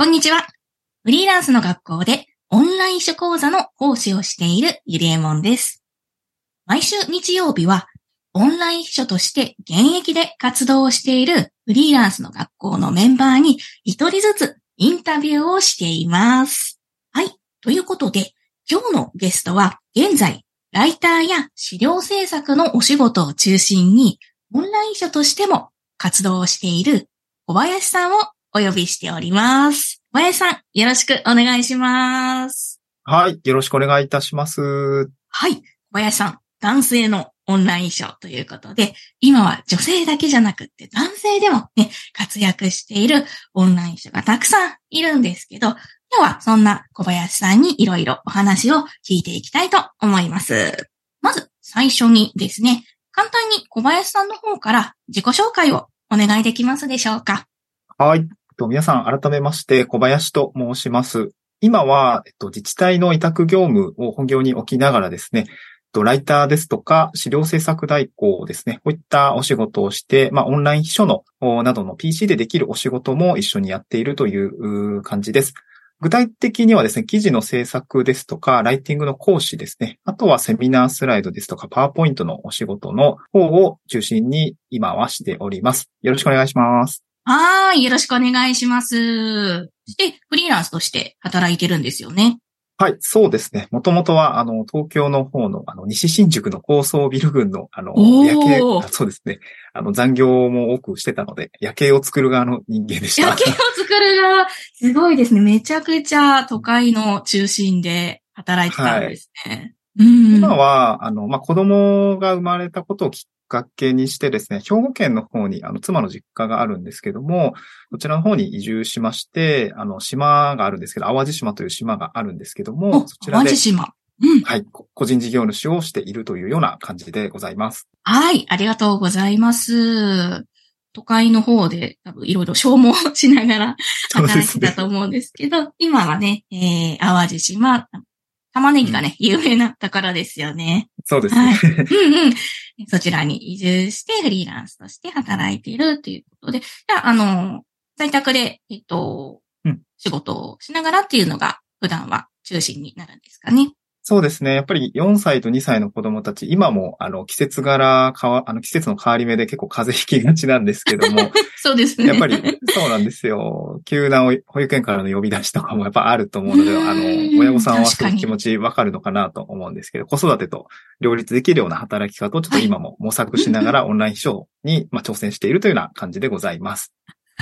こんにちは。フリーランスの学校でオンライン書講座の講師をしているゆりえもんです。毎週日曜日はオンライン秘書として現役で活動をしているフリーランスの学校のメンバーに一人ずつインタビューをしています。はい。ということで、今日のゲストは現在ライターや資料制作のお仕事を中心にオンライン秘書としても活動をしている小林さんをお呼びしております。小林さん、よろしくお願いします。はい、よろしくお願いいたします。はい、小林さん、男性のオンライン秘書ということで、今は女性だけじゃなくって男性でもね、活躍しているオンライン秘書がたくさんいるんですけど、今日はそんな小林さんにいろいろお話を聞いていきたいと思います。まず最初にですね、簡単に小林さんの方から自己紹介をお願いできますでしょうか。はい。皆さん、改めまして、小林と申します。今は、自治体の委託業務を本業に置きながらですね、ライターですとか、資料制作代行ですね、こういったお仕事をして、オンライン秘書の、などの PC でできるお仕事も一緒にやっているという感じです。具体的にはですね、記事の制作ですとか、ライティングの講師ですね、あとはセミナースライドですとか、パワーポイントのお仕事の方を中心に今はしております。よろしくお願いします。はい、よろしくお願いします。で、フリーランスとして働いてるんですよね。はい、そうですね。もともとは、東京の方の、西新宿の高層ビル群の、夜景、そうですね。残業も多くしてたので、夜景を作る側の人間でした。夜景を作る側、すごいですね。めちゃくちゃ都会の中心で働いてたんですね。はい、うん。今は、子供が生まれたことをきっかけにしてですね、兵庫県の方に妻の実家があるんですけども、こちらの方に移住しまして、島があるんですけど、淡路島という島があるんですけども、そちらで淡路島、うん、はい、個人事業主をしているというような感じでございます。はい、ありがとうございます。都会の方で多分いろいろ消耗しながら働いてたと思うんですけど、ね、今はね、淡路島。玉ねぎがね、有名なところですよね。そうですね。はい、うんうん。そちらに移住してフリーランスとして働いているということで、じゃあ、在宅で、仕事をしながらっていうのが普段は中心になるんですかね。そうですね。やっぱり4歳と2歳の子供たち、今も季節の変わり目で結構風邪ひきがちなんですけども。そうですね。やっぱりそうなんですよ。急な保育園からの呼び出しとかもやっぱあると思うので、親御さんはそういう気持ちわかるのかなと思うんですけど、子育てと両立できるような働き方をちょっと今も模索しながらオンライン秘書に挑戦しているというような感じでございます。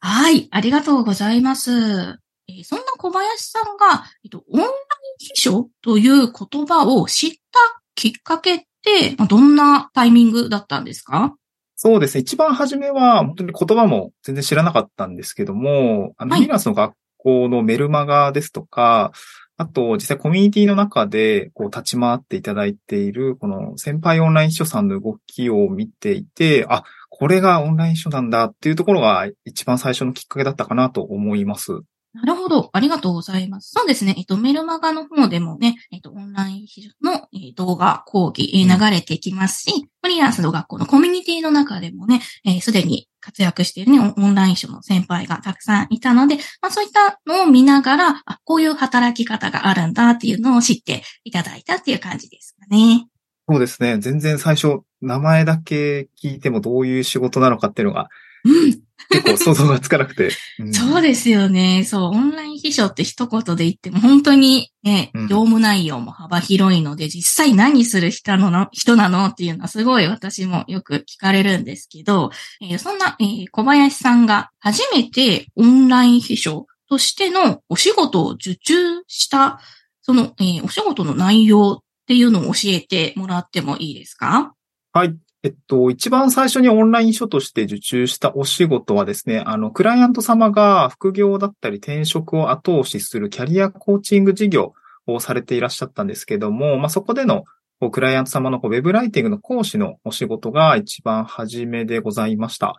はい、ありがとうございます。そんな小林さんが、オンライン秘書という言葉を知ったきっかけって、どんなタイミングだったんですか？そうですね。一番初めは、本当に言葉も全然知らなかったんですけども、フリーランスの学校のメルマガですとか、あと、実際コミュニティの中で、立ち回っていただいている、この先輩オンライン秘書さんの動きを見ていて、あ、これがオンライン秘書なんだっていうところが、一番最初のきっかけだったかなと思います。なるほど。ありがとうございます。そうですね。メルマガの方でもね、オンライン秘書の、動画、講義、流れてきますし、フリーランスの学校のコミュニティの中でもね、すでに活躍しているね、オンライン秘書の先輩がたくさんいたので、そういったのを見ながら、あ、こういう働き方があるんだっていうのを知っていただいたっていう感じですかね。そうですね。全然最初、名前だけ聞いてもどういう仕事なのかっていうのが、うん。結構想像がつかなくて、うん。そうですよね。そう、オンライン秘書って一言で言っても本当にね、業務内容も幅広いので、実際何する人なのっていうのはすごい私もよく聞かれるんですけど、そんな、小林さんが初めてオンライン秘書としてのお仕事を受注した、その、お仕事の内容っていうのを教えてもらってもいいですか？はい。一番最初にオンライン秘書として受注したお仕事はですね、クライアント様が副業だったり転職を後押しするキャリアコーチング事業をされていらっしゃったんですけども、そこでのクライアント様のウェブライティングの講師のお仕事が一番初めでございました。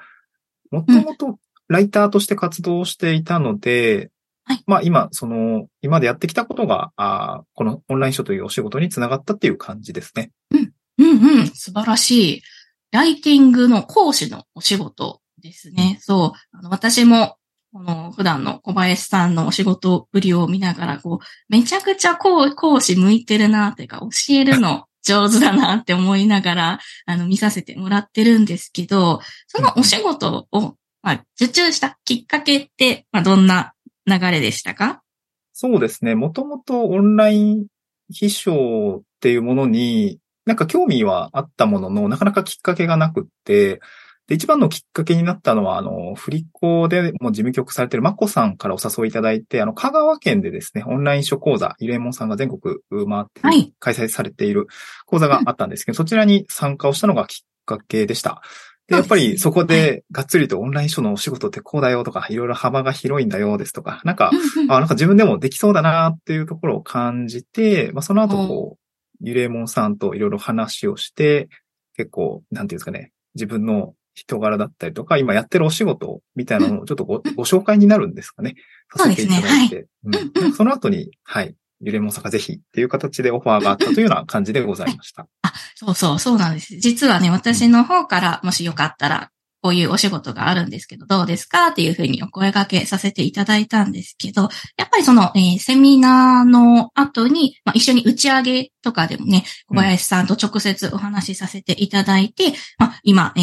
もともとライターとして活動していたので、はい、今、今までやってきたことが、このオンライン秘書というお仕事につながったっていう感じですね。うんうん、素晴らしい。ライティングの講師のお仕事ですね。そう。私もこの普段の小林さんのお仕事ぶりを見ながら、こう、めちゃくちゃ講師向いてるなっていうか、教えるの上手だなって思いながら、見させてもらってるんですけど、そのお仕事を、受注したきっかけって、どんな流れでしたか？そうですね。もともとオンライン秘書っていうものに、なんか興味はあったものの、なかなかきっかけがなくって、で一番のきっかけになったのは、振り子でも事務局されているまこさんからお誘いいただいて、香川県でですね、オンライン秘書講座、ゆれもんさんが全国回って開催されている講座があったんですけど、そちらに参加をしたのがきっかけでした。で、やっぱりそこでがっつりとオンライン秘書のお仕事ってこうだよとか、いろいろ幅が広いんだよですとか、なんか自分でもできそうだなっていうところを感じて、その後こう、ゆれもんさんといろいろ話をして、結構、なんていうんですかね、自分の人柄だったりとか、今やってるお仕事みたいなのをちょっとご紹介になるんですかね。させていただいて。その後に、ゆれもんさんがぜひっていう形でオファーがあったというような感じでございました。そうなんです。実はね、私の方からもしよかったら、こういうお仕事があるんですけど、どうですかっていうふうにお声掛けさせていただいたんですけど、やっぱりその、セミナーの後に、一緒に打ち上げとかでもね、小林さんと直接お話しさせていただいて、今、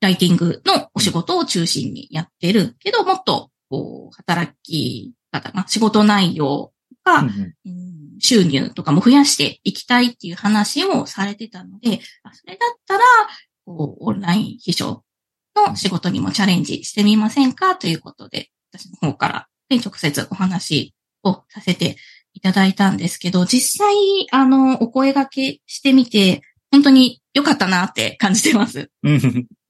ライティングのお仕事を中心にやってるけど、もっと、こう、働き方、仕事内容が、収入とかも増やしていきたいっていう話をされてたので、それだったら、オンライン秘書の仕事にもチャレンジしてみませんかということで、私の方から直接お話をさせていただいたんですけど、実際、お声掛けしてみて、本当に良かったなって感じてます。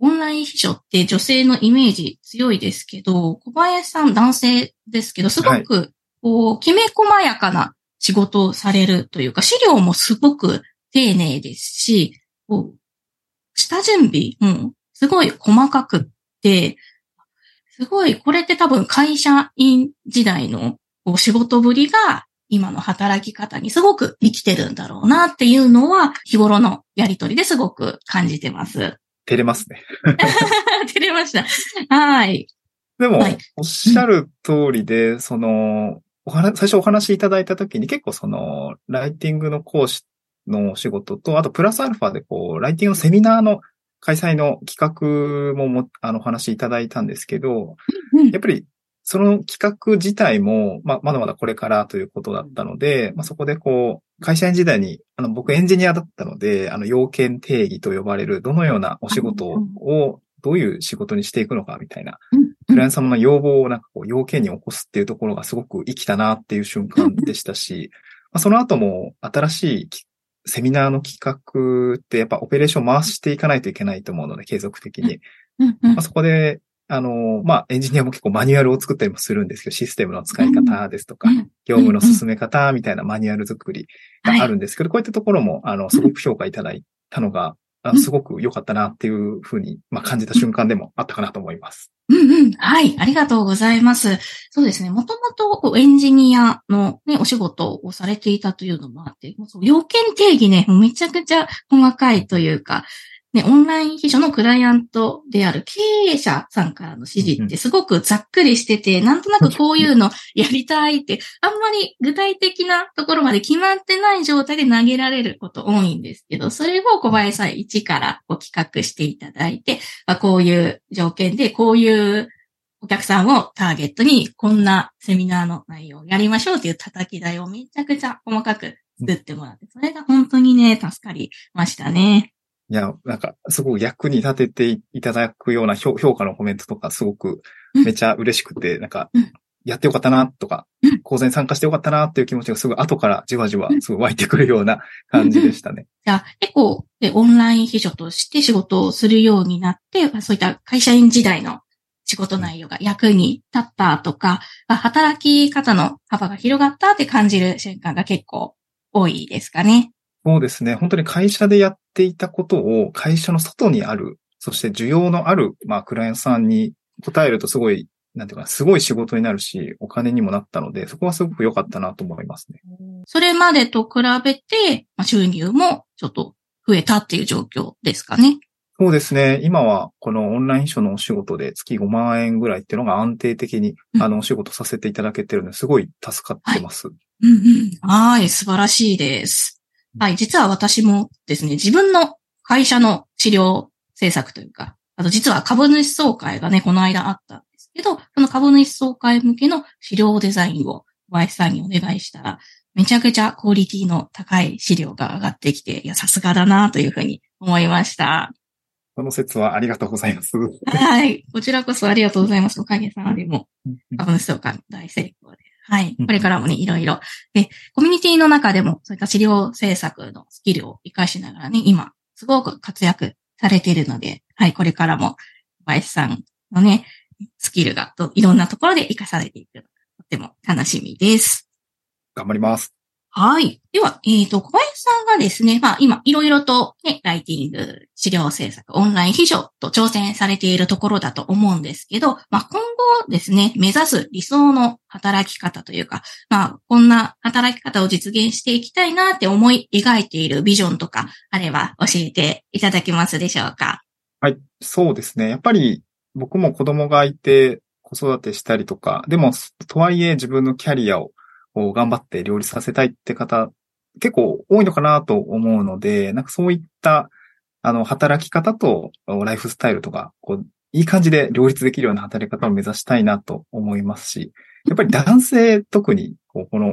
オンライン秘書って女性のイメージ強いですけど、小林さん男性ですけど、すごくこう、きめ細やかな仕事をされるというか、資料もすごく丁寧ですし、こう下準備もすごい細かくって、すごい、これって多分会社員時代のお仕事ぶりが今の働き方にすごく生きてるんだろうなっていうのは日頃のやりとりですごく感じてます。照れますね。照れました。はい。でも、おっしゃる通りで、最初お話いただいたときに結構ライティングの講師の仕事と、あとプラスアルファでこう、ライティングのセミナーの開催の企画もお話いただいたんですけど、やっぱりその企画自体も、まだまだこれからということだったので、そこでこう、会社員時代に、僕エンジニアだったので、要件定義と呼ばれる、どのようなお仕事を、どういう仕事にしていくのかみたいな、クライアント様の要望をなんかこう、要件に起こすっていうところがすごく生きたなっていう瞬間でしたし、その後も新しいセミナーの企画ってやっぱオペレーション回していかないといけないと思うので、継続的に。そこで、エンジニアも結構マニュアルを作ったりもするんですけど、システムの使い方ですとか、業務の進め方みたいなマニュアル作りがあるんですけど、こういったところも、すごく評価いただいたのが、すごく良かったなっていうふうに、感じた瞬間でもあったかなと思います。ありがとうございます。そうですね。もともとエンジニアのね、お仕事をされていたというのもあって、要件定義ね、めちゃくちゃ細かいというか、ね、オンライン秘書のクライアントである経営者さんからの指示ってすごくざっくりしてて、なんとなくこういうのやりたいって、あんまり具体的なところまで決まってない状態で投げられること多いんですけど、それを小林さん一から企画していただいて、こういう条件でこういうお客さんをターゲットにこんなセミナーの内容をやりましょうという叩き台をめちゃくちゃ細かく作ってもらって、それが本当にね、助かりましたね。いや、なんか、すごく役に立てていただくような評価のコメントとか、すごくめちゃ嬉しくて、なんか、やってよかったなとか、講座に参加してよかったなっていう気持ちがすごい後からじわじわすごい湧いてくるような感じでしたね。じゃあ、結構、オンライン秘書として仕事をするようになって、そういった会社員時代の仕事内容が役に立ったとか、働き方の幅が広がったって感じる瞬間が結構多いですかね。そうですね。本当に会社でやっていたことを会社の外にある、そして需要のある、クライアントさんに応えるとすごい、なんていうか、すごい仕事になるし、お金にもなったので、そこはすごく良かったなと思いますね。それまでと比べて、収入もちょっと増えたっていう状況ですかね。そうですね。今はこのオンライン秘書のお仕事で月5万円ぐらいっていうのが安定的に、うん、お仕事させていただけてるのですごい助かってます。はい、うんうん、はい、素晴らしいです。はい、実は私もですね、自分の会社の治療政策というか、あと実は株主総会がね、この間あったんですけど、その株主総会向けの資料デザインを小林さんにお願いしたら、めちゃくちゃクオリティの高い資料が上がってきて、いや、さすがだなというふうに思いました。その説はありがとうございます。はい。こちらこそありがとうございます。おかげさまでも、株主総会の大成功で。はい。これからもね、いろいろ。で、コミュニティの中でも、そういった治療政策のスキルを活かしながらね、今、すごく活躍されているので、はい。これからも、小林さんのね、スキルがいろんなところで活かされていく。とても楽しみです。頑張ります。はい。では、小林さんがですね、まあ今、いろいろとね、ライティング、資料制作、オンライン秘書と挑戦されているところだと思うんですけど、まあ今後ですね、目指す理想の働き方というか、まあこんな働き方を実現していきたいなって思い描いているビジョンとかあれば教えていただけますでしょうか。はい。そうですね。やっぱり僕も子供がいて子育てしたりとか、でもとはいえ自分のキャリアを頑張って両立させたいって方結構多いのかなと思うので、なんかそういった働き方とライフスタイルとかこういい感じで両立できるような働き方を目指したいなと思いますし、やっぱり男性特にこの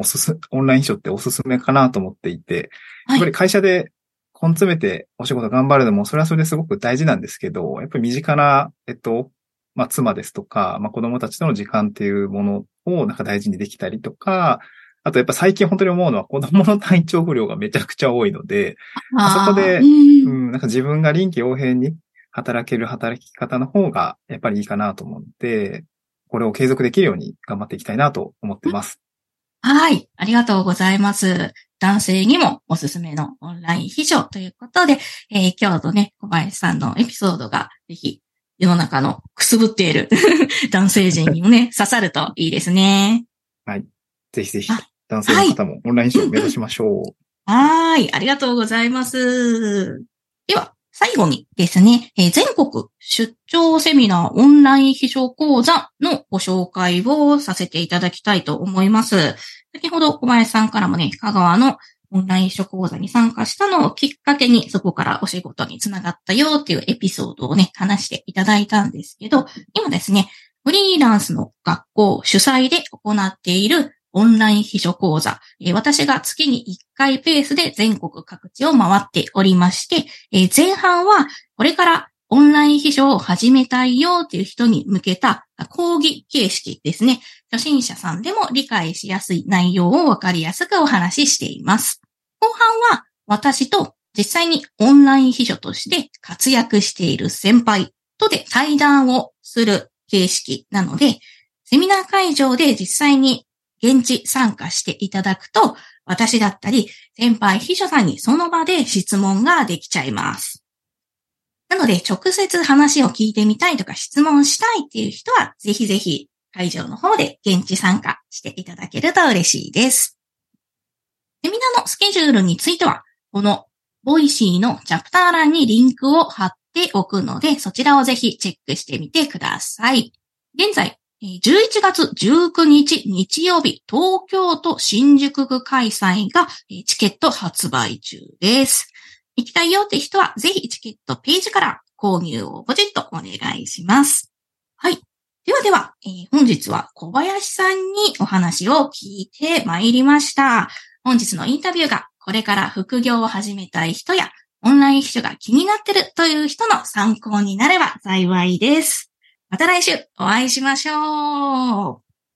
オンライン秘書っておすすめかなと思っていて、やっぱり会社で根詰めてお仕事頑張るのもそれはそれですごく大事なんですけど、やっぱり身近なまあ、妻ですとか、まあ、子供たちとの時間っていうものをなんか大事にできたりとか、あとやっぱ最近本当に思うのは子供の体調不良がめちゃくちゃ多いので、あそこで、なんか自分が臨機応変に働ける働き方の方がやっぱりいいかなと思って、これを継続できるように頑張っていきたいなと思ってます。はい。ありがとうございます。男性にもおすすめのオンライン秘書ということで、今日のね、小林さんのエピソードがぜひ、世の中のくすぶっている男性陣にもね、刺さるといいですね。はい。ぜひぜひ、男性の方もオンライン秘書を目指しましょう。はい。ありがとうございます。では、最後にですね、全国出張セミナーオンライン秘書講座のご紹介をさせていただきたいと思います。先ほど小林さんからもね、香川のオンライン秘書講座に参加したのをきっかけにそこからお仕事につながったよっていうエピソードをね、話していただいたんですけど、今ですね、フリーランスの学校主催で行っているオンライン秘書講座、私が月に1回ペースで全国各地を回っておりまして、前半はこれからオンライン秘書を始めたいよっていう人に向けた講義形式ですね。初心者さんでも理解しやすい内容をわかりやすくお話ししています。後半は私と実際にオンライン秘書として活躍している先輩とで対談をする形式なので、セミナー会場で実際に現地参加していただくと、私だったり先輩秘書さんにその場で質問ができちゃいます。なので、直接話を聞いてみたいとか質問したいっていう人は、ぜひぜひ会場の方で現地参加していただけると嬉しいです。セミナーのスケジュールについては、このボイシーのチャプター欄にリンクを貼っておくので、そちらをぜひチェックしてみてください。現在、11月19日日曜日、東京都新宿区開催がチケット発売中です。行きたいよって人は、ぜひチケットページから購入をポチッとお願いします。はい。では、本日は小林さんにお話を聞いてまいりました。本日のインタビューが、これから副業を始めたい人や、オンライン秘書が気になってるという人の参考になれば幸いです。また来週お会いしましょう。